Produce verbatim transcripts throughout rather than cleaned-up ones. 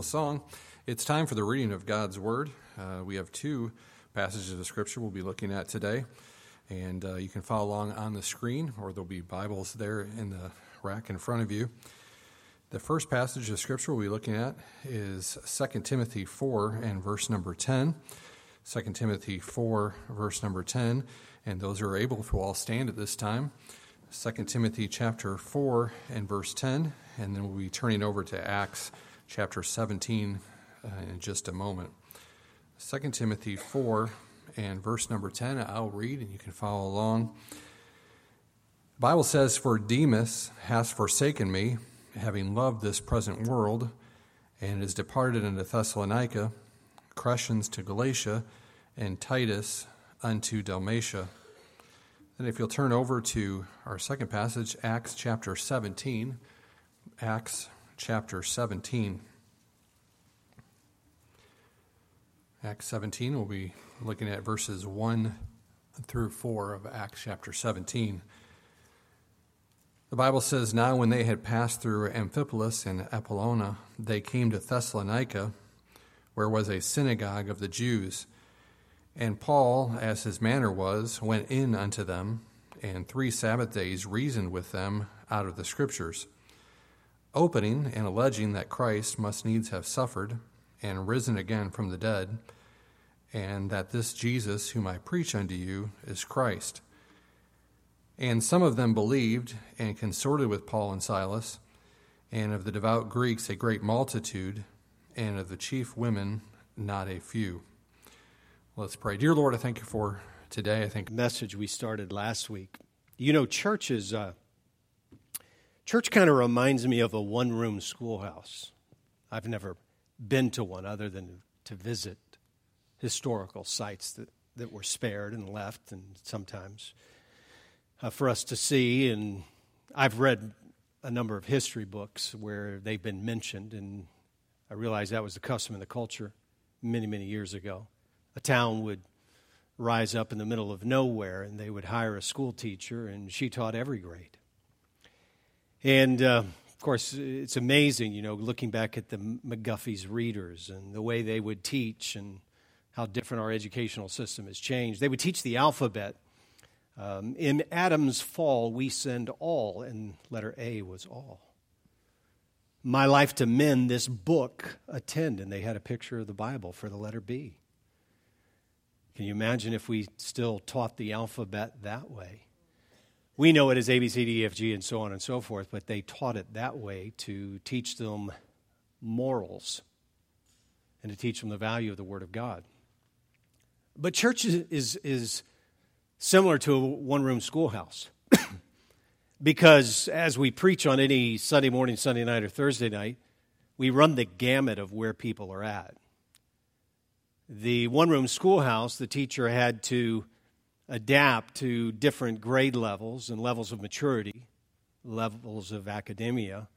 Song. It's time for the reading of God's Word. Uh, we have two passages of Scripture we'll be looking at today, and uh, you can follow along on the screen, or there'll be Bibles there in the rack in front of you. The first passage of Scripture we'll be looking at is Second Timothy four and verse number ten. Second Timothy four, verse number ten, and those who are able to all stand at this time. Second Timothy chapter four and verse ten, and then we'll be turning over to Acts chapter seventeen uh, in just a moment. Second Timothy four and verse number ten, I'll read and you can follow along. The Bible says, "For Demas has forsaken me, having loved this present world, and is departed unto Thessalonica, Crescens to Galatia, and Titus unto Dalmatia." Then if you'll turn over to our second passage, Acts chapter seventeen, Acts Chapter seventeen. Acts seventeen, we'll be looking at verses one through four of Acts chapter seventeen. The Bible says, "Now when they had passed through Amphipolis and Apollonia, they came to Thessalonica, where was a synagogue of the Jews. And Paul, as his manner was, went in unto them, and three Sabbath days reasoned with them out of the Scriptures, opening and alleging that Christ must needs have suffered and risen again from the dead, and that this Jesus whom I preach unto you is Christ. And some of them believed and consorted with Paul and Silas, and of the devout Greeks a great multitude, and of the chief women not a few." Let's pray. Dear Lord, I thank you for today. I think the message we started last week. You know, church is... Uh... Church kind of reminds me of a one-room schoolhouse. I've never been to one other than to visit historical sites that, that were spared and left, and sometimes uh, for us to see. And I've read a number of history books where they've been mentioned, and I realized that was the custom and the culture many, many years ago. A town would rise up in the middle of nowhere, and they would hire a school teacher, and she taught every grade. And, uh, of course, it's amazing, you know, looking back at the McGuffey's readers and the way they would teach and how different our educational system has changed. They would teach the alphabet. Um, in Adam's fall, we send all, and letter A was all. My life to mend, this book attend, and they had a picture of the Bible for the letter B. Can you imagine if we still taught the alphabet that way? We know it as A, B, C, D, E, F, G, and so on and so forth, but they taught it that way to teach them morals and to teach them the value of the Word of God. But church is is, is similar to a one-room schoolhouse because as we preach on any Sunday morning, Sunday night, or Thursday night, we run the gamut of where people are at. The one-room schoolhouse, the teacher had to adapt to different grade levels and levels of maturity, levels of academia,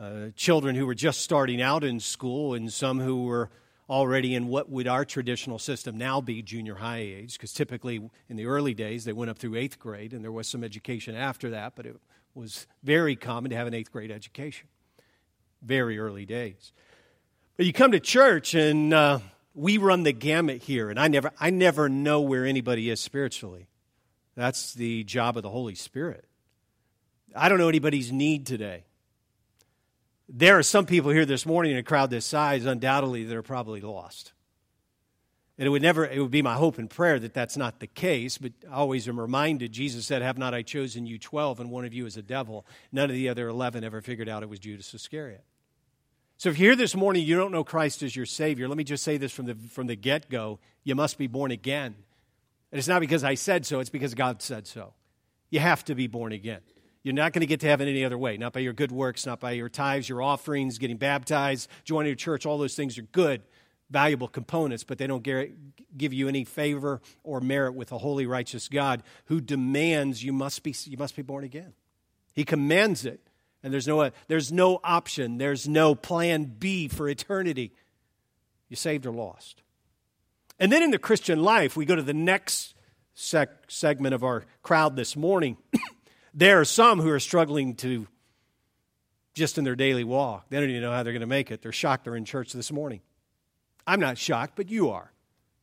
uh, children who were just starting out in school and some who were already in what would our traditional system now be junior high age, because typically in the early days they went up through eighth grade and there was some education after that, but it was very common to have an eighth grade education, very early days. But you come to church and... Uh, We run the gamut here, and I never I never know where anybody is spiritually. That's the job of the Holy Spirit. I don't know anybody's need today. There are some people here this morning in a crowd this size, undoubtedly, that are probably lost. And it would never it would be my hope and prayer that that's not the case, but I always am reminded, Jesus said, "Have not I chosen you twelve, and one of you is a devil." None of the other eleven ever figured out it was Judas Iscariot. So if you're here this morning, you don't know Christ as your Savior, let me just say this from the from the get-go, you must be born again. And it's not because I said so, it's because God said so. You have to be born again. You're not going to get to heaven any other way, not by your good works, not by your tithes, your offerings, getting baptized, joining your church. All those things are good, valuable components, but they don't give you any favor or merit with a holy, righteous God who demands you must be you must be born again. He commands it. And there's no there's no option, there's no plan B for eternity. You're saved or lost. And then in the Christian life, we go to the next sec- segment of our crowd this morning. There are some who are struggling to just in their daily walk. They don't even know how they're going to make it. They're shocked they're in church this morning. I'm not shocked, but you are.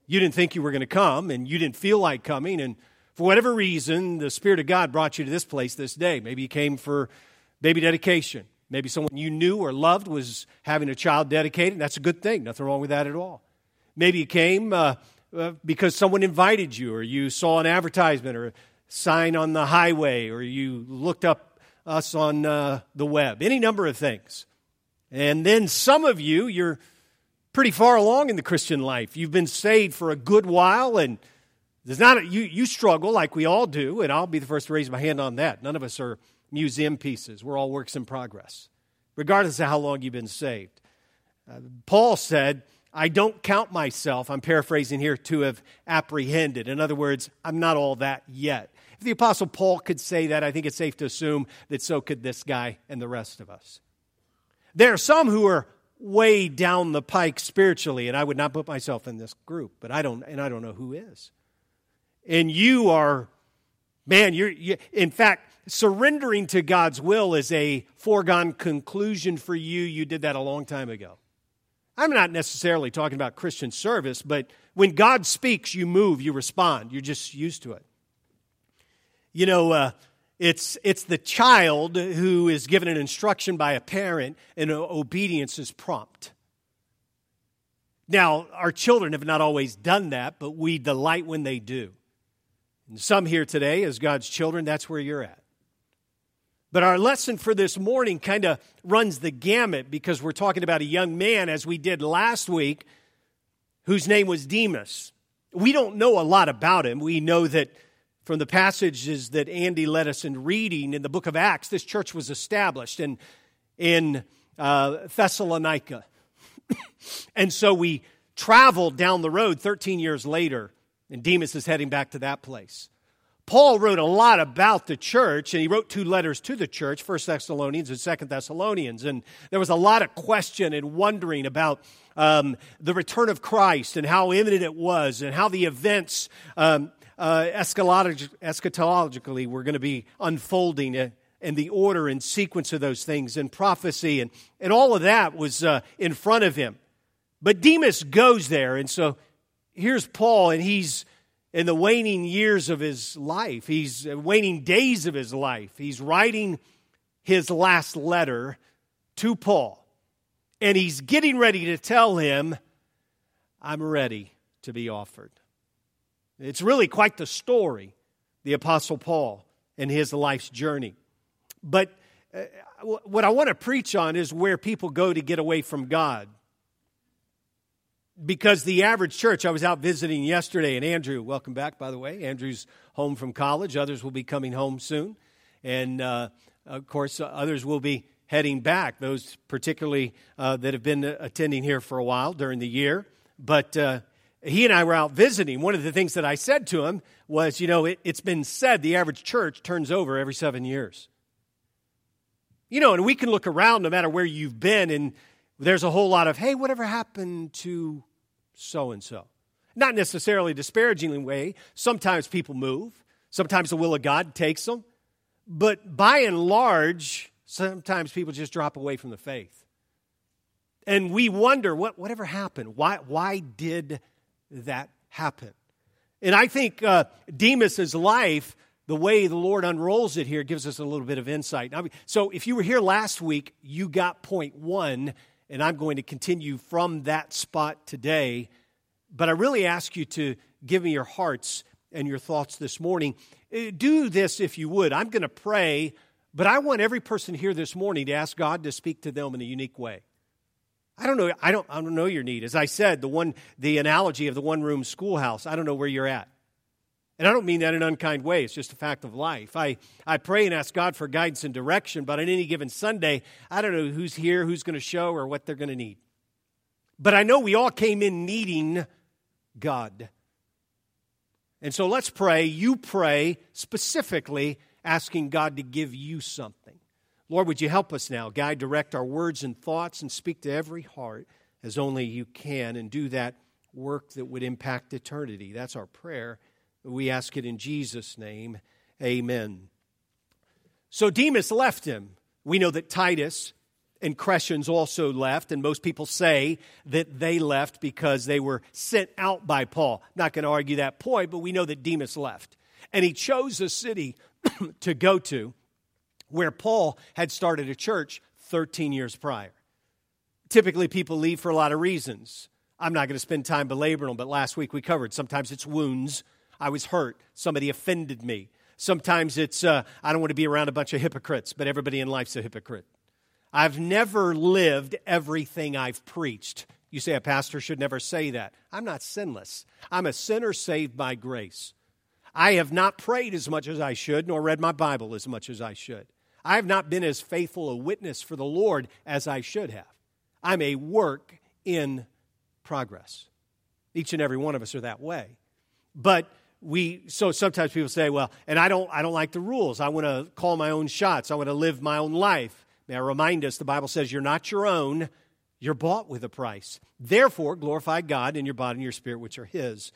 You didn't think you were going to come, and you didn't feel like coming, and for whatever reason, the Spirit of God brought you to this place this day. Maybe you came for baby dedication. Maybe someone you knew or loved was having a child dedicated, and that's a good thing. Nothing wrong with that at all. Maybe you came uh, uh, because someone invited you, or you saw an advertisement or a sign on the highway, or you looked up us on uh, the web, any number of things. And then some of you, you're pretty far along in the Christian life. You've been saved for a good while, and there's not a, you, you struggle like we all do, and I'll be the first to raise my hand on that. None of us are museum pieces. We're all works in progress, regardless of how long you've been saved. Uh, Paul said, I don't count myself, I'm paraphrasing here, to have apprehended. In other words, I'm not all that yet. If the Apostle Paul could say that, I think it's safe to assume that so could this guy and the rest of us. There are some who are way down the pike spiritually, and I would not put myself in this group, but I don't, and I don't know who is. And you are, man, you're, you, in fact, surrendering to God's will is a foregone conclusion for you. You did that a long time ago. I'm not necessarily talking about Christian service, but when God speaks, you move, you respond. You're just used to it. You know, uh, it's it's the child who is given an instruction by a parent, and obedience is prompt. Now, our children have not always done that, but we delight when they do. And some here today, as God's children, that's where you're at. But our lesson for this morning kind of runs the gamut, because we're talking about a young man, as we did last week, whose name was Demas. We don't know a lot about him. We know that from the passages that Andy led us in reading in the book of Acts, this church was established in, in uh, Thessalonica. And so we traveled down the road thirteen years later, and Demas is heading back to that place. Paul wrote a lot about the church, and he wrote two letters to the church, First Thessalonians and Second Thessalonians. And there was a lot of question and wondering about um, the return of Christ and how imminent it was and how the events um, uh, eschatolog- eschatologically were going to be unfolding and, and the order and sequence of those things and prophecy. And, and all of that was uh, in front of him. But Demas goes there, and so here's Paul, and he's in the waning years of his life. He's waning days of his life. He's writing his last letter to Paul, and he's getting ready to tell him, I'm ready to be offered. It's really quite the story, the Apostle Paul and his life's journey. But uh, what I want to preach on is where people go to get away from God. Because the average church, I was out visiting yesterday, and Andrew, welcome back, by the way. Andrew's home from college. Others will be coming home soon. And, uh, of course, uh, others will be heading back, those particularly uh, that have been attending here for a while during the year. But uh, he and I were out visiting. One of the things that I said to him was, you know, it, it's been said the average church turns over every seven years. You know, and we can look around no matter where you've been, and there's a whole lot of, hey, whatever happened to so-and-so. Not necessarily disparagingly way. Sometimes people move. Sometimes the will of God takes them. But by and large, sometimes people just drop away from the faith. And we wonder, what whatever happened? Why, why did that happen? And I think uh, Demas' life, the way the Lord unrolls it here, gives us a little bit of insight. I mean, so if you were here last week, you got point one, and I'm going to continue from that spot today. But I really ask you to give me your hearts and your thoughts this morning. Do this if you would. I'm going to pray, but I want every person here this morning to ask God to speak to them in a unique way. I don't know. I don't. I don't know your need. As I said, the one, the analogy of the one-room schoolhouse. I don't know where you're at, and I don't mean that in an unkind way. It's just a fact of life. I, I pray and ask God for guidance and direction, but on any given Sunday, I don't know who's here, who's going to show, or what they're going to need. But I know we all came in needing God. And so let's pray. You pray specifically asking God to give you something. Lord, would you help us now? Guide, direct our words and thoughts, and speak to every heart as only you can, and do that work that would impact eternity. That's our prayer. We ask it in Jesus' name, amen. So Demas left him. We know that Titus and Crescens also left, and most people say that they left because they were sent out by Paul. Not going to argue that point, but we know that Demas left. And he chose a city to go to where Paul had started a church thirteen years prior. Typically, people leave for a lot of reasons. I'm not going to spend time belaboring them, but last week we covered. Sometimes it's wounds. I was hurt. Somebody offended me. Sometimes it's, uh, I don't want to be around a bunch of hypocrites, but everybody in life's a hypocrite. I've never lived everything I've preached. You say a pastor should never say that. I'm not sinless. I'm a sinner saved by grace. I have not prayed as much as I should, nor read my Bible as much as I should. I have not been as faithful a witness for the Lord as I should have. I'm a work in progress. Each and every one of us are that way. But we, so sometimes people say, well, and I don't, I don't like the rules. I want to call my own shots. I want to live my own life. May I remind us, the Bible says you're not your own. You're bought with a price. Therefore, glorify God in your body and your spirit, which are His.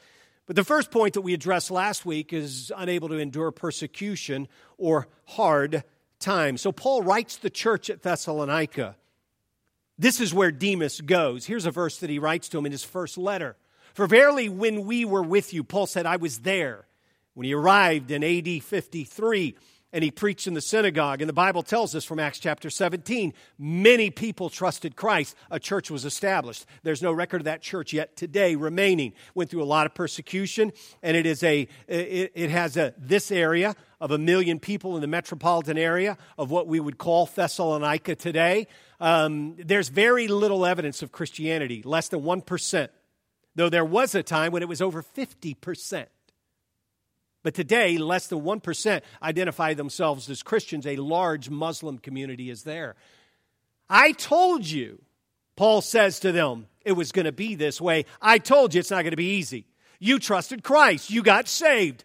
But the first point that we addressed last week is unable to endure persecution or hard times. So Paul writes the church at Thessalonica. This is where Demas goes. Here's a verse that he writes to him in his first letter. For verily when we were with you, Paul said, I was there. When he arrived in A D fifty-three, and he preached in the synagogue, and the Bible tells us from Acts chapter seventeen, many people trusted Christ. A church was established. There's no record of that church yet today remaining. Went through a lot of persecution, and it is a it, it has a this area of a million people in the metropolitan area of what we would call Thessalonica today. Um, there's very little evidence of Christianity, less than one percent, though there was a time when it was over fifty percent. But today, less than one percent identify themselves as Christians. A large Muslim community is there. I told you, Paul says to them, it was going to be this way. I told you it's not going to be easy. You trusted Christ. You got saved.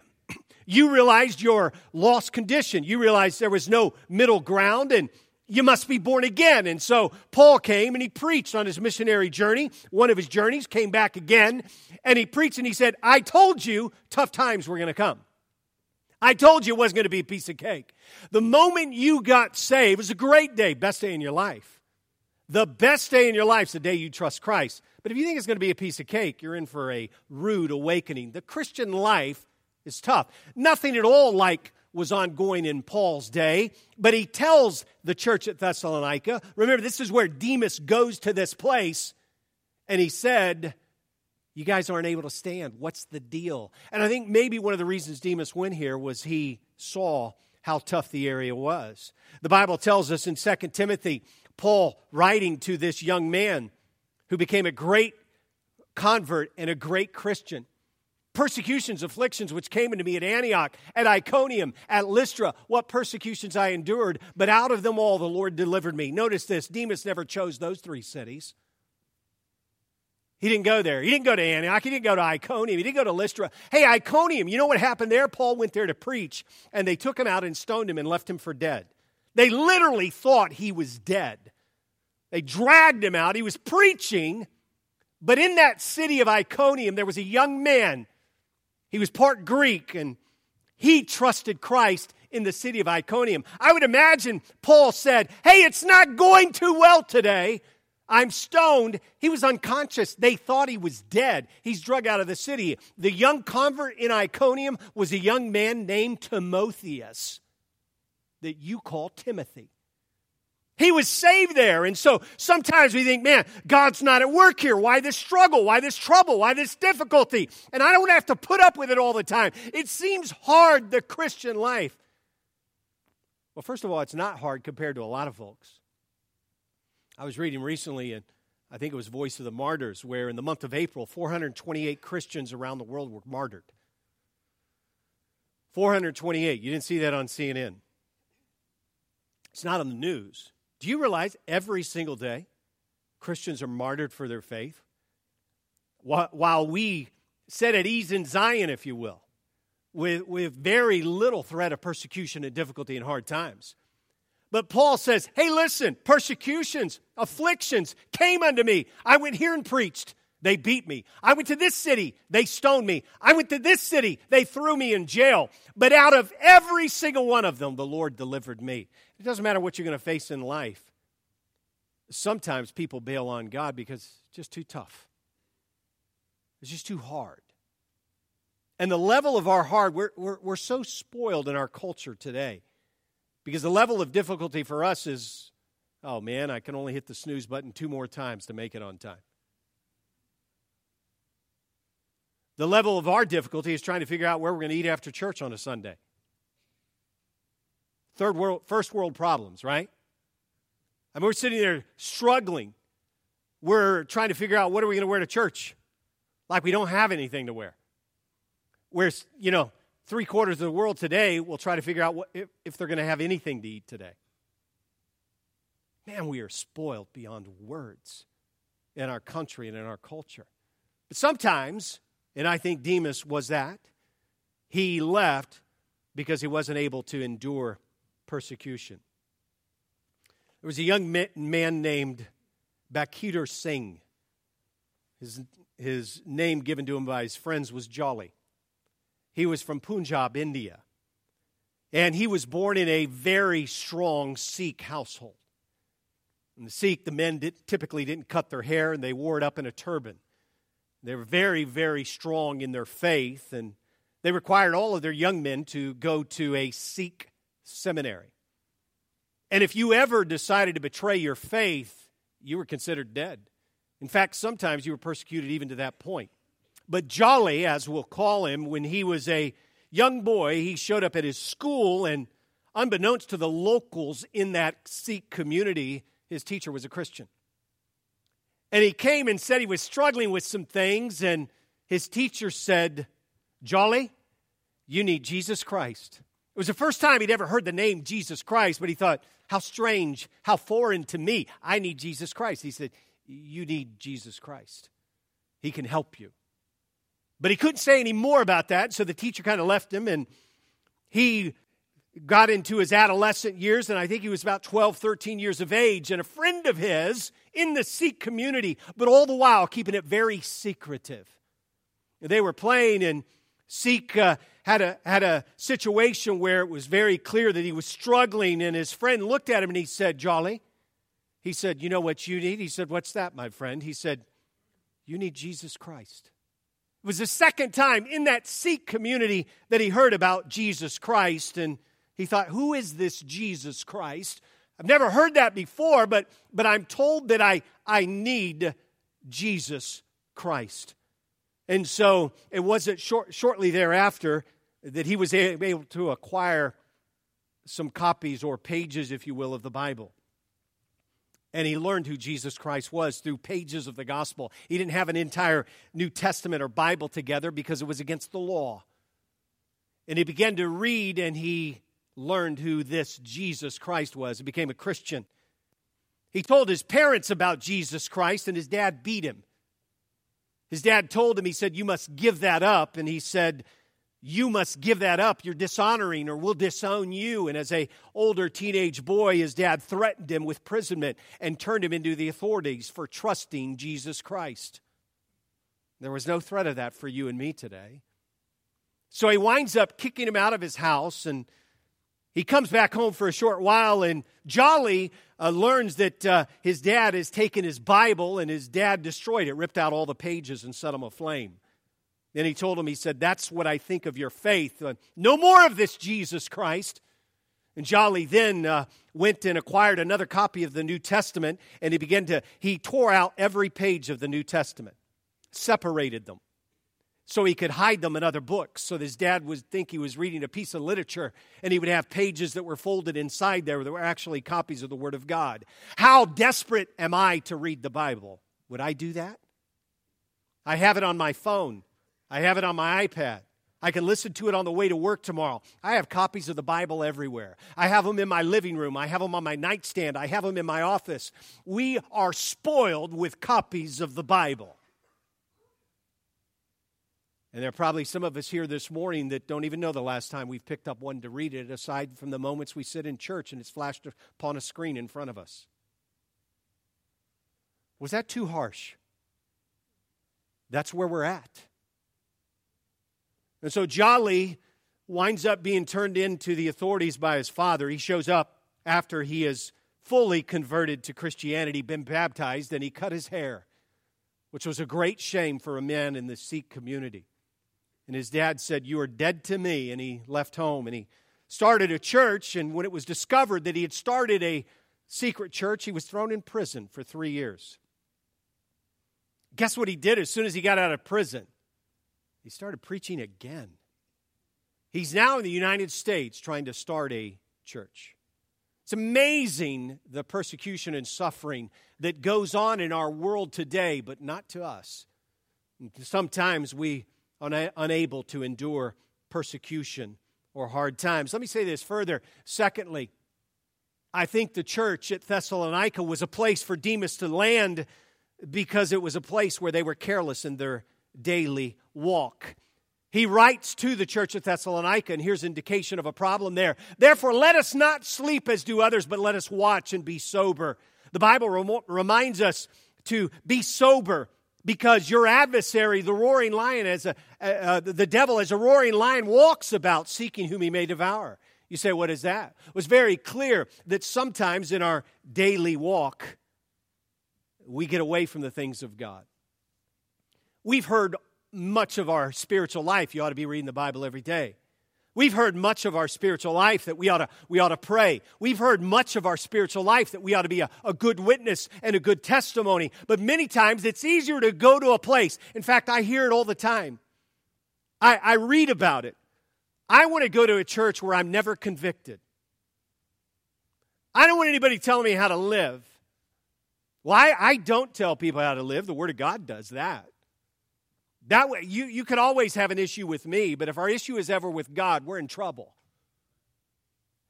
You realized your lost condition. You realized there was no middle ground, and you must be born again. And so Paul came and he preached on his missionary journey. One of his journeys came back again, and he preached and he said, I told you tough times were going to come. I told you it wasn't going to be a piece of cake. The moment you got saved was a great day, best day in your life. The best day in your life is the day you trust Christ. But if you think it's going to be a piece of cake, you're in for a rude awakening. The Christian life is tough. Nothing at all like was ongoing in Paul's day, but he tells the church at Thessalonica, remember, this is where Demas goes to this place, and he said, you guys aren't able to stand. What's the deal? And I think maybe one of the reasons Demas went here was he saw how tough the area was. The Bible tells us in Second Timothy, Paul writing to this young man who became a great convert and a great Christian. Persecutions, afflictions, which came into me at Antioch, at Iconium, at Lystra, what persecutions I endured, but out of them all the Lord delivered me. Notice this, Demas never chose those three cities. He didn't go there. He didn't go to Antioch. He didn't go to Iconium. He didn't go to Lystra. Hey, Iconium, you know what happened there? Paul went there to preach, and they took him out and stoned him and left him for dead. They literally thought he was dead. They dragged him out. He was preaching, but in that city of Iconium, there was a young man. He was part Greek, and he trusted Christ in the city of Iconium. I would imagine Paul said, hey, it's not going too well today. I'm stoned. He was unconscious. They thought he was dead. He's drug out of the city. The young convert in Iconium was a young man named Timotheus that you call Timothy. He was saved there. And so sometimes we think, man, God's not at work here. Why this struggle? Why this trouble? Why this difficulty? And I don't have to put up with it all the time. It seems hard, the Christian life. Well, first of all, it's not hard compared to a lot of folks. I was reading recently, and I think it was Voice of the Martyrs, where in the month of April, four hundred twenty-eight Christians around the world were martyred. four hundred twenty-eight. You didn't see that on C N N. It's not on the news. Do you realize every single day Christians are martyred for their faith? While we set at ease in Zion, if you will, with, with very little threat of persecution and difficulty and hard times. But Paul says, hey, listen, persecutions, afflictions came unto me. I went here and preached. They beat me. I went to this city. They stoned me. I went to this city. They threw me in jail. But out of every single one of them, the Lord delivered me. It doesn't matter what you're going to face in life. Sometimes people bail on God because it's just too tough. It's just too hard. And the level of our hard, we're, we're, we're so spoiled in our culture today because the level of difficulty for us is, oh man, I can only hit the snooze button two more times to make it on time. The level of our difficulty is trying to figure out where we're going to eat after church on a Sunday. Third world, first world problems, right? I mean, we're sitting there struggling. We're trying to figure out what are we going to wear to church? Like we don't have anything to wear. Whereas, you know, three quarters of the world today will try to figure out what, if, if they're going to have anything to eat today. Man, we are spoiled beyond words in our country and in our culture. But sometimes, and I think Demas was that, he left because he wasn't able to endure persecution. There was a young man named Bakitar Singh. His, his name given to him by his friends was Jolly. He was from Punjab, India. And he was born in a very strong Sikh household. In the Sikh, the men did, typically didn't cut their hair, and they wore it up in a turban. They were very, very strong in their faith, and they required all of their young men to go to a Sikh seminary. And if you ever decided to betray your faith, you were considered dead. In fact, sometimes you were persecuted even to that point. But Jolly, as we'll call him, when he was a young boy, he showed up at his school, and unbeknownst to the locals in that Sikh community, his teacher was a Christian. And he came and said he was struggling with some things, and his teacher said, Jolly, you need Jesus Christ. It was the first time he'd ever heard the name Jesus Christ, but he thought, how strange, how foreign to me. I need Jesus Christ. He said, you need Jesus Christ. He can help you. But he couldn't say any more about that, so the teacher kind of left him, and he got into his adolescent years, and I think he was about twelve, thirteen years of age, and a friend of his in the Sikh community, but all the while keeping it very secretive. They were playing, and Sikh uh, had a had a situation where it was very clear that he was struggling, and his friend looked at him, and he said, Jolly, he said, you know what you need? He said, what's that, my friend? He said, you need Jesus Christ. It was the second time in that Sikh community that he heard about Jesus Christ, and he thought, who is this Jesus Christ? I've never heard that before, but, but I'm told that I, I need Jesus Christ. And so it wasn't short, shortly thereafter that he was able to acquire some copies or pages, if you will, of the Bible. And he learned who Jesus Christ was through pages of the gospel. He didn't have an entire New Testament or Bible together because it was against the law. And he began to read, and he learned who this Jesus Christ was and became a Christian. He told his parents about Jesus Christ, and his dad beat him. His dad told him, he said, you must give that up. And he said, you must give that up. You're dishonoring, or we'll disown you. And as a older teenage boy, his dad threatened him with imprisonment and turned him into the authorities for trusting Jesus Christ. There was no threat of that for you and me today. So he winds up kicking him out of his house, and he comes back home for a short while, and Jolly uh, learns that uh, his dad has taken his Bible, and his dad destroyed it, ripped out all the pages and set them aflame. Then he told him, he said, that's what I think of your faith. Uh, no more of this Jesus Christ. And Jolly then uh, went and acquired another copy of the New Testament, and he began to, he tore out every page of the New Testament, separated them, so he could hide them in other books, so that his dad would think he was reading a piece of literature, and he would have pages that were folded inside there that were actually copies of the Word of God. How desperate am I to read the Bible? Would I do that? I have it on my phone. I have it on my iPad. I can listen to it on the way to work tomorrow. I have copies of the Bible everywhere. I have them in my living room. I have them on my nightstand. I have them in my office. We are spoiled with copies of the Bible. And there are probably some of us here this morning that don't even know the last time we've picked up one to read it, aside from the moments we sit in church and it's flashed upon a screen in front of us. Was that too harsh? That's where we're at. And so Jolly winds up being turned into the authorities by his father. He shows up after he is fully converted to Christianity, been baptized, and he cut his hair, which was a great shame for a man in the Sikh community. And his dad said, "You are dead to me," and he left home. And he started a church, and when it was discovered that he had started a secret church, he was thrown in prison for three years. Guess what he did as soon as he got out of prison? He started preaching again. He's now in the United States trying to start a church. It's amazing the persecution and suffering that goes on in our world today, but not to us. Sometimes we are unable to endure persecution or hard times. Let me say this further. Secondly, I think the church at Thessalonica was a place for Demas to land because it was a place where they were careless in their daily walk. He writes to the church at Thessalonica, and here's indication of a problem there. "Therefore, let us not sleep as do others, but let us watch and be sober." The Bible rem- reminds us to be sober because your adversary, the roaring lion, as a, uh, uh, the devil, as a roaring lion, walks about seeking whom he may devour. You say, what is that? It was very clear that sometimes in our daily walk, we get away from the things of God. We've heard much of our spiritual life, you ought to be reading the Bible every day. We've heard much of our spiritual life that we ought to, we ought to pray. We've heard much of our spiritual life that we ought to be a, a good witness and a good testimony. But many times it's easier to go to a place. In fact, I hear it all the time. I, I read about it. I want to go to a church where I'm never convicted. I don't want anybody telling me how to live. Well, I, I don't tell people how to live. The Word of God does that. That way, you, you could always have an issue with me, but if our issue is ever with God, we're in trouble.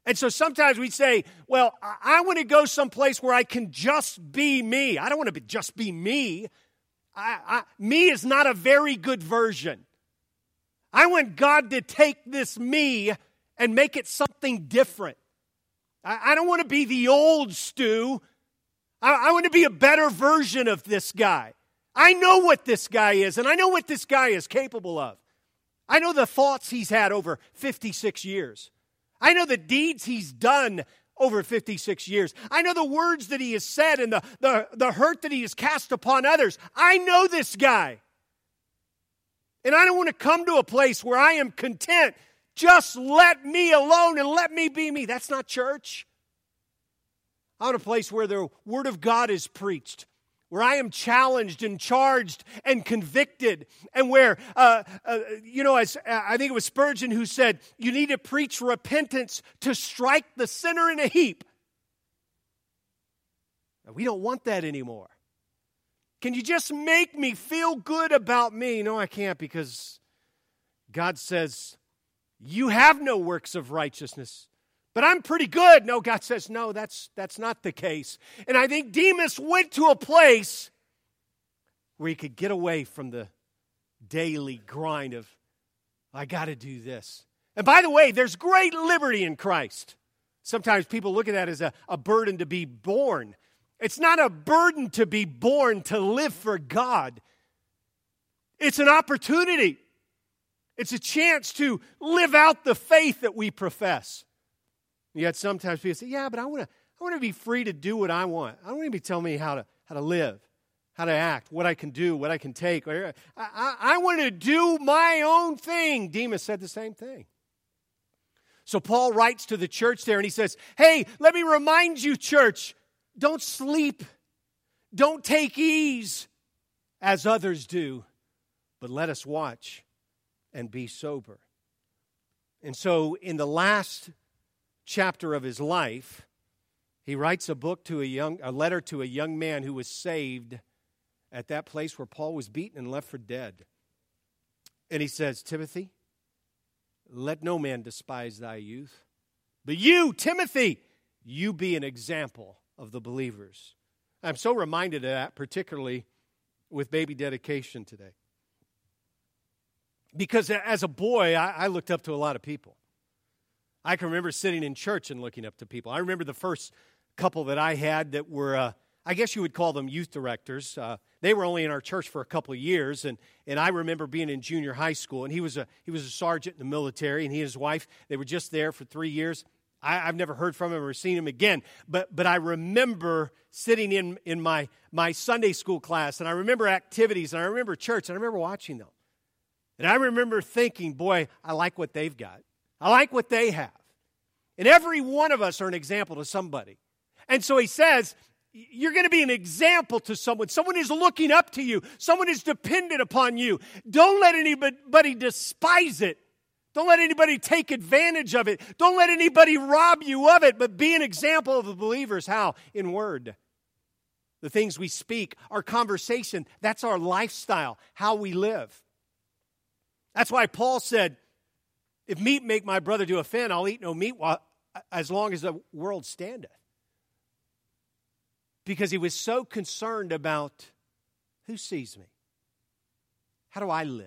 And so sometimes we say, well, I, I want to go someplace where I can just be me. I don't want to be, just be me. I, I, me is not a very good version. I want God to take this me and make it something different. I, I don't want to be the old Stu. I, I want to be a better version of this guy. I know what this guy is, and I know what this guy is capable of. I know the thoughts he's had over fifty-six years. I know the deeds he's done over fifty-six years. I know the words that he has said and the, the, the hurt that he has cast upon others. I know this guy. And I don't want to come to a place where I am content. Just let me alone and let me be me. That's not church. I want a place where the Word of God is preached, where I am challenged and charged and convicted, and where, uh, uh, you know, as I think it was Spurgeon who said, you need to preach repentance to strike the sinner in a heap. Now, we don't want that anymore. Can you just make me feel good about me? No, I can't, because God says, you have no works of righteousness, but I'm pretty good. No, God says, no, that's that's not the case. And I think Demas went to a place where he could get away from the daily grind of, I got to do this. And by the way, there's great liberty in Christ. Sometimes people look at that as a, a burden to be born. It's not a burden to be born to live for God. It's an opportunity. It's a chance to live out the faith that we profess. Yet sometimes people say, yeah, but I want to I want to be free to do what I want. I don't want anybody to tell me how to, how to live, how to act, what I can do, what I can take. I, I, I want to do my own thing. Demas said the same thing. So Paul writes to the church there and he says, hey, let me remind you, church, don't sleep. Don't take ease as others do, but let us watch and be sober. And so in the last chapter of his life, he writes a book to a young, a letter to a young man who was saved at that place where Paul was beaten and left for dead. And he says, Timothy, let no man despise thy youth, but you, Timothy, you be an example of the believers. I'm so reminded of that, particularly with baby dedication today. Because as a boy, I, I looked up to a lot of people. I can remember sitting in church and looking up to people. I remember the first couple that I had that were, uh, I guess you would call them youth directors. Uh, they were only in our church for a couple of years, and, and I remember being in junior high school, and he was a he was a sergeant in the military, and he and his wife, they were just there for three years. I, I've never heard from him or seen him again. But but I remember sitting in, in my, my Sunday school class, and I remember activities, and I remember church, and I remember watching them. And I remember thinking, boy, I like what they've got. I like what they have. And every one of us are an example to somebody. And so he says, you're going to be an example to someone. Someone is looking up to you. Someone is dependent upon you. Don't let anybody despise it. Don't let anybody take advantage of it. Don't let anybody rob you of it, but be an example of the believers. How? In word. The things we speak, our conversation, that's our lifestyle, how we live. That's why Paul said, if meat make my brother to offend, I'll eat no meat while, as long as the world standeth. Because he was so concerned about who sees me. How do I live?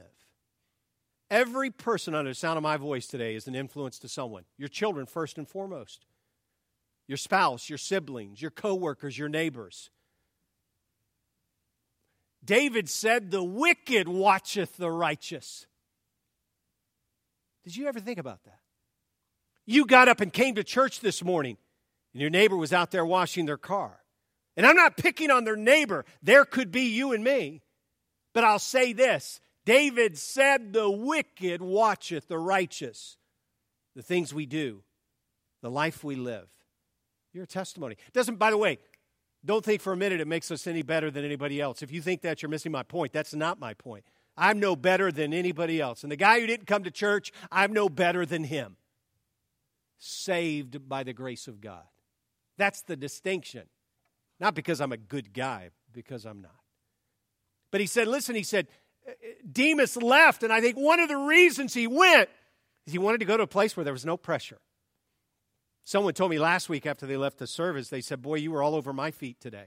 Every person under the sound of my voice today is an influence to someone. Your children first and foremost. Your spouse, your siblings, your coworkers, your neighbors. David said, the wicked watcheth the righteous. Did you ever think about that? You got up and came to church this morning, and your neighbor was out there washing their car. And I'm not picking on their neighbor. There could be you and me. But I'll say this. David said, the wicked watcheth the righteous. The things we do. The life we live. Your testimony. Doesn't, by the way, don't think for a minute it makes us any better than anybody else. If you think that, you're missing my point. That's not my point. I'm no better than anybody else. And the guy who didn't come to church, I'm no better than him. Saved by the grace of God. That's the distinction. Not because I'm a good guy, because I'm not. But he said, listen, he said, Demas left, and I think one of the reasons he went is he wanted to go to a place where there was no pressure. Someone told me last week after they left the service, they said, boy, you were all over my feet today.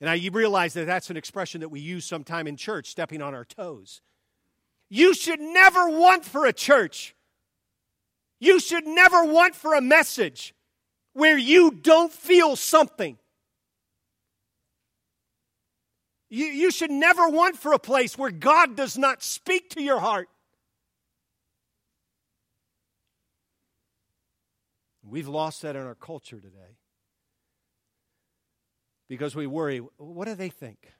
And I realized that that's an expression that we use sometime in church, stepping on our toes. You should never want for a church. You should never want for a message where you don't feel something. You, you should never want for a place where God does not speak to your heart. We've lost that in our culture today. Because we worry, what do they think?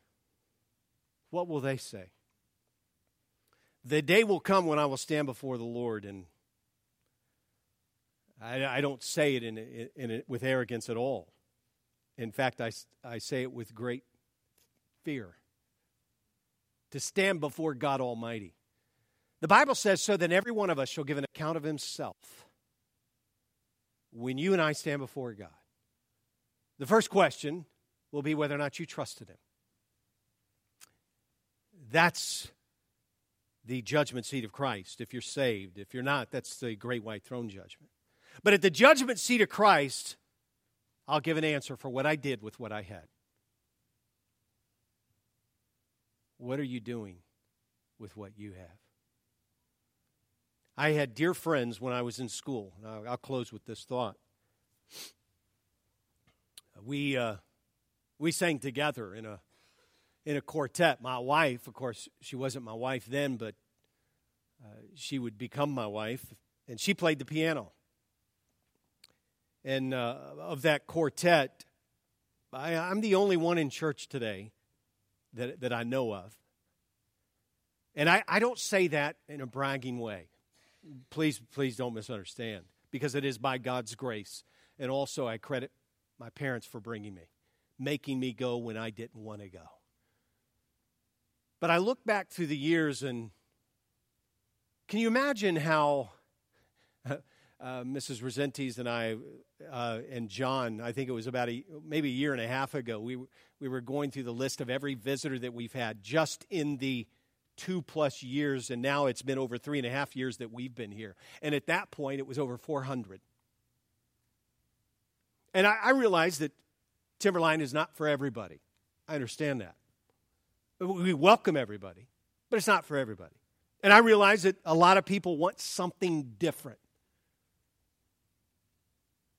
What will they say? The day will come when I will stand before the Lord, and I, I don't say it in, in, in, with arrogance at all. In fact, I, I say it with great fear. To stand before God Almighty. The Bible says, so then every one of us shall give an account of himself. When you and I stand before God. The first question will be whether or not you trusted him. That's the judgment seat of Christ. If you're saved, if you're not, that's the great white throne judgment. But at the judgment seat of Christ, I'll give an answer for what I did with what I had. What are you doing with what you have? I had dear friends when I was in school. I'll close with this thought. We uh, we sang together in a in a quartet. My wife, of course, she wasn't my wife then, but uh, she would become my wife, and she played the piano. And uh, of that quartet, I, I'm the only one in church today that that I know of. And I, I don't say that in a bragging way. Please, please don't misunderstand, because it is by God's grace. And also I credit my parents for bringing me, making me go when I didn't want to go. But I look back through the years, and can you imagine how... Uh, Missus Resentes and I uh, and John, I think it was about a, maybe a year and a half ago, we, we were going through the list of every visitor that we've had just in the two-plus years, and now it's been over three and a half years that we've been here. And at that point, it was over four hundred. And I, I realize that Timberline is not for everybody. I understand that. We welcome everybody, but it's not for everybody. And I realize that a lot of people want something different.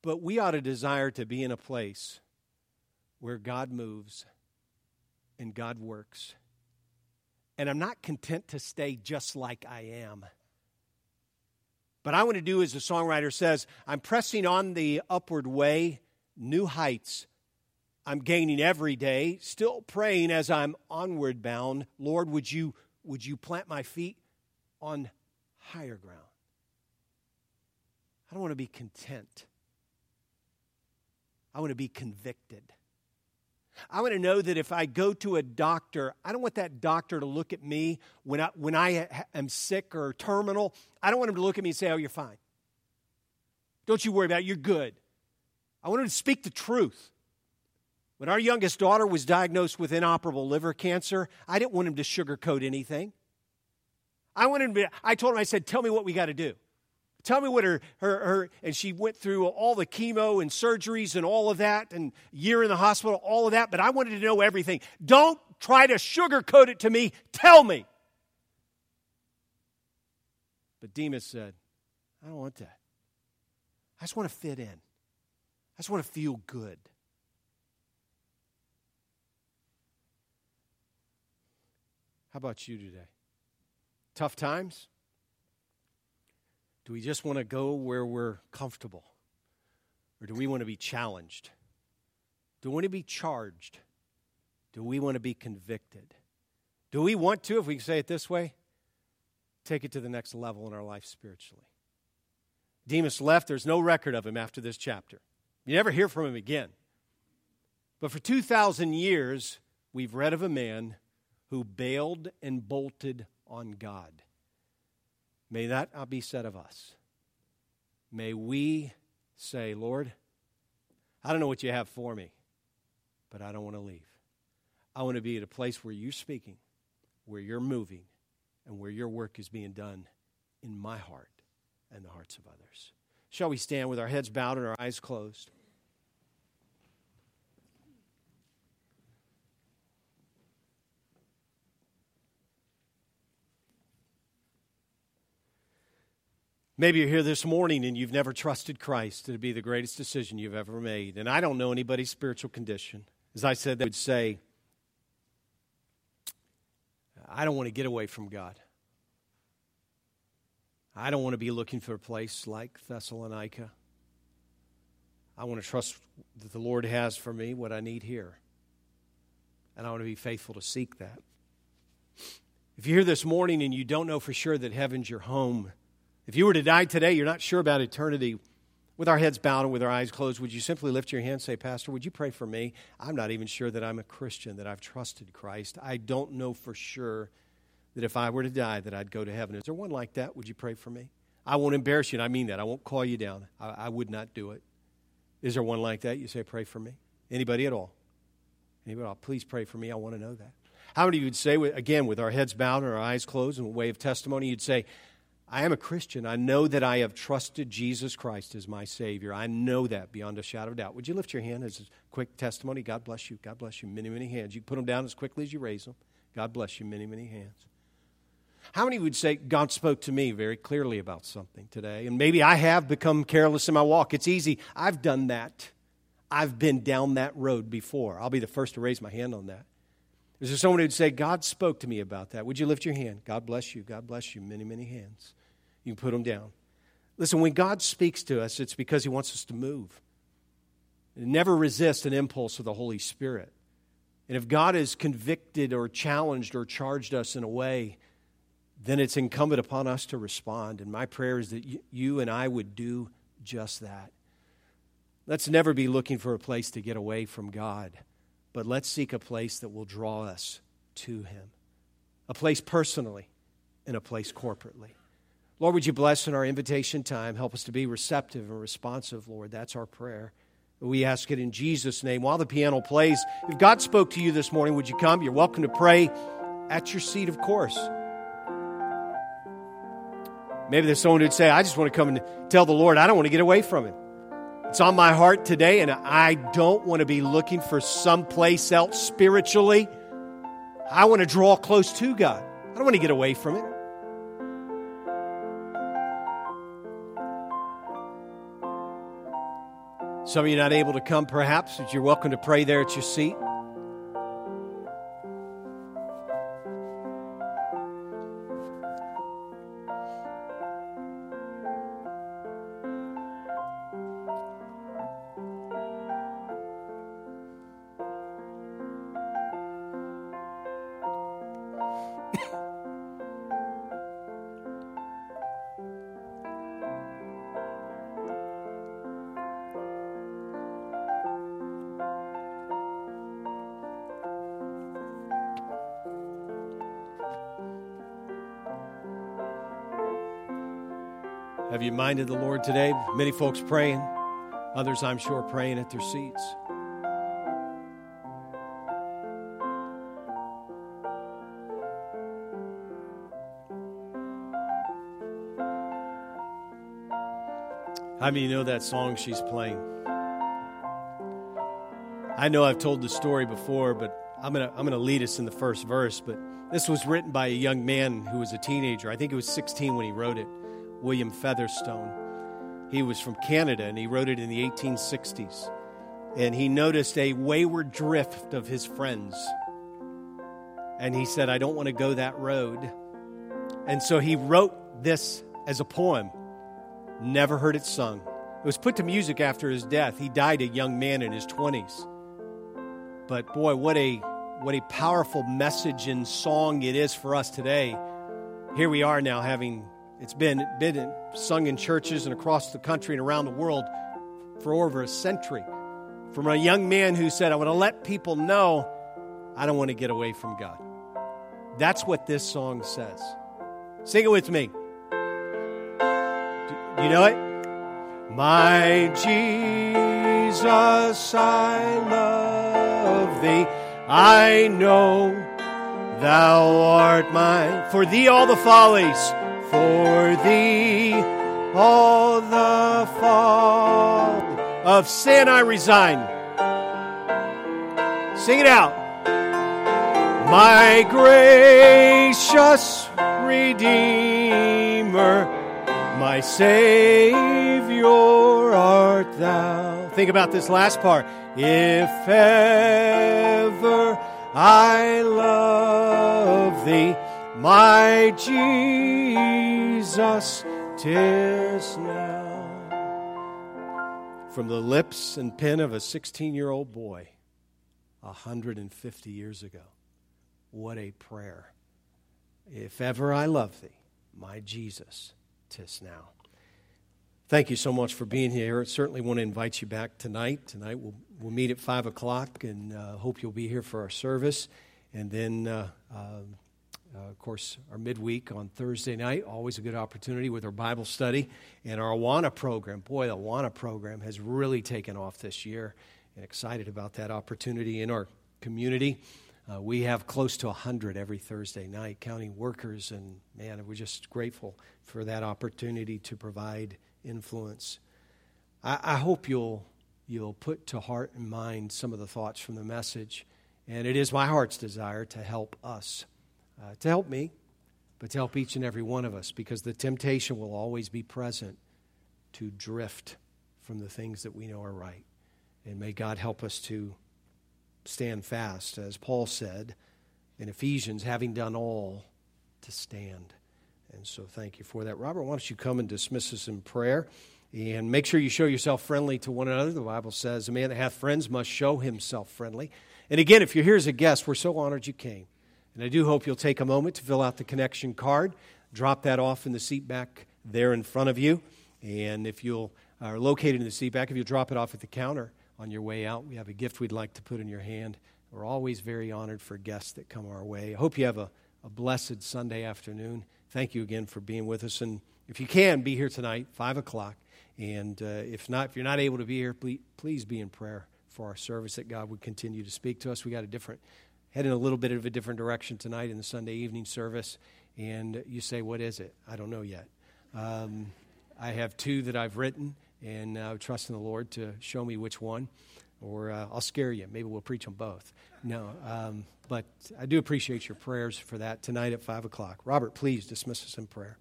But we ought to desire to be in a place where God moves and God works. And I'm not content to stay just like I am. But I want to do, as the songwriter says, I'm pressing on the upward way, new heights. I'm gaining every day, still praying as I'm onward bound. Lord, would you, would you plant my feet on higher ground? I don't want to be content. I want to be convicted. I want to know that if I go to a doctor, I don't want that doctor to look at me when I, when I am sick or terminal. I don't want him to look at me and say, oh, you're fine. Don't you worry about it. You're good. I want him to speak the truth. When our youngest daughter was diagnosed with inoperable liver cancer, I didn't want him to sugarcoat anything. I wanted him to, I told him, I said, tell me what we got to do. Tell me what her, her, her, and she went through all the chemo and surgeries and all of that, and year in the hospital, all of that, but I wanted to know everything. Don't try to sugarcoat it to me. Tell me. But Demas said, I don't want that. I just want to fit in. I just want to feel good. How about you today? Tough times? Do we just want to go where we're comfortable? Or do we want to be challenged? Do we want to be charged? Do we want to be convicted? Do we want to, if we can say it this way, take it to the next level in our life spiritually? Demas left. There's no record of him after this chapter. You never hear from him again. But for two thousand years, we've read of a man who bailed and bolted on God. May that not be said of us. May we say, Lord, I don't know what you have for me, but I don't want to leave. I want to be at a place where you're speaking, where you're moving, and where your work is being done in my heart and the hearts of others. Shall we stand with our heads bowed and our eyes closed? Maybe you're here this morning and you've never trusted Christ. It'd be the greatest decision you've ever made. And I don't know anybody's spiritual condition. As I said, they would say, I don't want to get away from God. I don't want to be looking for a place like Thessalonica. I want to trust that the Lord has for me what I need here. And I want to be faithful to seek that. If you're here this morning and you don't know for sure that heaven's your home, if you were to die today, you're not sure about eternity. With our heads bowed and with our eyes closed, would you simply lift your hand and say, Pastor, would you pray for me? I'm not even sure that I'm a Christian, that I've trusted Christ. I don't know for sure that if I were to die that I'd go to heaven. Is there one like that? Would you pray for me? I won't embarrass you, and I mean that. I won't call you down. I, I would not do it. Is there one like that? You say, pray for me. Anybody at all? Anybody at all? Please pray for me. I want to know that. How many of you would say, again, with our heads bowed and our eyes closed in a way of testimony, you'd say, I am a Christian. I know that I have trusted Jesus Christ as my Savior. I know that beyond a shadow of doubt. Would you lift your hand as a quick testimony? God bless you. God bless you. Many, many hands. You can put them down as quickly as you raise them. God bless you. Many, many hands. How many would say, God spoke to me very clearly about something today, and maybe I have become careless in my walk? It's easy. I've done that. I've been down that road before. I'll be the first to raise my hand on that. Is there someone who'd say, God spoke to me about that? Would you lift your hand? God bless you. God bless you. Many, many hands. You can put them down. Listen, when God speaks to us, it's because he wants us to move. Never resist an impulse of the Holy Spirit. And if God has convicted or challenged or charged us in a way, then it's incumbent upon us to respond. And my prayer is that you and I would do just that. Let's never be looking for a place to get away from God, but let's seek a place that will draw us to him, a place personally and a place corporately. Lord, would you bless in our invitation time? Help us to be receptive and responsive, Lord. That's our prayer. We ask it in Jesus' name. While the piano plays, if God spoke to you this morning, would you come? You're welcome to pray at your seat, of course. Maybe there's someone who'd say, I just want to come and tell the Lord, I don't want to get away from him. It's on my heart today, and I don't want to be looking for someplace else spiritually. I want to draw close to God. I don't want to get away from it. Some of you are not able to come, perhaps, but you're welcome to pray there at your seat. Have you minded the Lord today? Many folks praying. Others, I'm sure, praying at their seats. How many of you know that song she's playing? I know I've told the story before, but I'm going to I'm going to lead us in the first verse. But this was written by a young man who was a teenager. I think he was sixteen when he wrote it, William Featherstone. He was from Canada, and he wrote it in the eighteen sixties. And he noticed a wayward drift of his friends. And he said, I don't want to go that road. And so he wrote this as a poem. Never heard it sung. It was put to music after his death. He died a young man in his twenties. But boy, what a what a powerful message and song it is for us today. Here we are now having, it's been, been sung in churches and across the country and around the world for over a century. From a young man who said, I want to let people know I don't want to get away from God. That's what this song says. Sing it with me. You know it? My Jesus, I love thee. I know thou art mine. For thee all the follies. For thee all the fall. Of sin I resign. Sing it out. My gracious Redeemer. My Savior art thou. Think about this last part. If ever I love thee, my Jesus, 'tis now. From the lips and pen of a sixteen-year-old boy one hundred fifty years ago. What a prayer. If ever I love thee, my Jesus, now. Thank you so much for being here. I certainly want to invite you back tonight. Tonight we'll, we'll meet at five o'clock, and uh, hope you'll be here for our service. And then, uh, uh, uh, of course, our midweek on Thursday night, always a good opportunity with our Bible study. And our Awana program, boy, the Awana program has really taken off this year, and excited about that opportunity in our community. Uh, we have close to one hundred every Thursday night, counting workers, and man, we're just grateful for that opportunity to provide influence. I, I hope you'll you'll put to heart and mind some of the thoughts from the message, and it is my heart's desire to help us, uh, to help me, but to help each and every one of us, because the temptation will always be present to drift from the things that we know are right, and may God help us to stand fast, as Paul said in Ephesians, having done all to stand. And so thank you for that. Robert, why don't you come and dismiss us in prayer, and make sure you show yourself friendly to one another. The Bible says, a man that hath friends must show himself friendly. And again, if you're here as a guest, we're so honored you came. And I do hope you'll take a moment to fill out the connection card, drop that off in the seat back there in front of you. And if you'll are located in the seat back, if you'll drop it off at the counter on your way out, we have a gift we'd like to put in your hand. We're always very honored for guests that come our way. I hope you have a, a blessed Sunday afternoon. Thank you again for being with us. And if you can, be here tonight, five o'clock. And uh, if not, if you're not able to be here, please, please be in prayer for our service, that God would continue to speak to us. We got a different, heading a little bit of a different direction tonight in the Sunday evening service. And you say, what is it? I don't know yet. Um, I have two that I've written. And uh, trust in the Lord to show me which one, or uh, I'll scare you. Maybe we'll preach on both. No, um, but I do appreciate your prayers for that tonight at five o'clock. Robert, please dismiss us in prayer.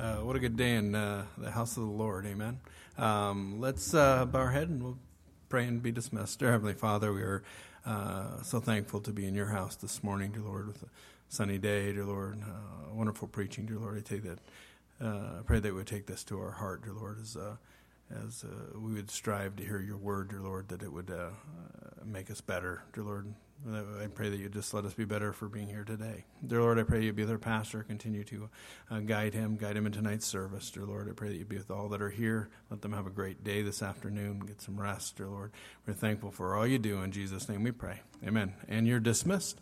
Uh, what a good day in uh, the house of the Lord, amen. Um, let's uh, bow our head and we'll pray and be dismissed. Dear Heavenly Father, we are uh, so thankful to be in your house this morning, dear Lord, with a sunny day, dear Lord, uh, wonderful preaching, dear Lord. I take that. Uh, I pray that we would take this to our heart, dear Lord, as uh, as uh, we would strive to hear your word, dear Lord, that it would uh, make us better, dear Lord. I pray that you just let us be better for being here today. Dear Lord, I pray you be with our pastor. Continue to uh, guide him, guide him in tonight's service. Dear Lord, I pray that you be with all that are here. Let them have a great day this afternoon. Get some rest, dear Lord. We're thankful for all you do. In Jesus' name we pray. Amen. And you're dismissed.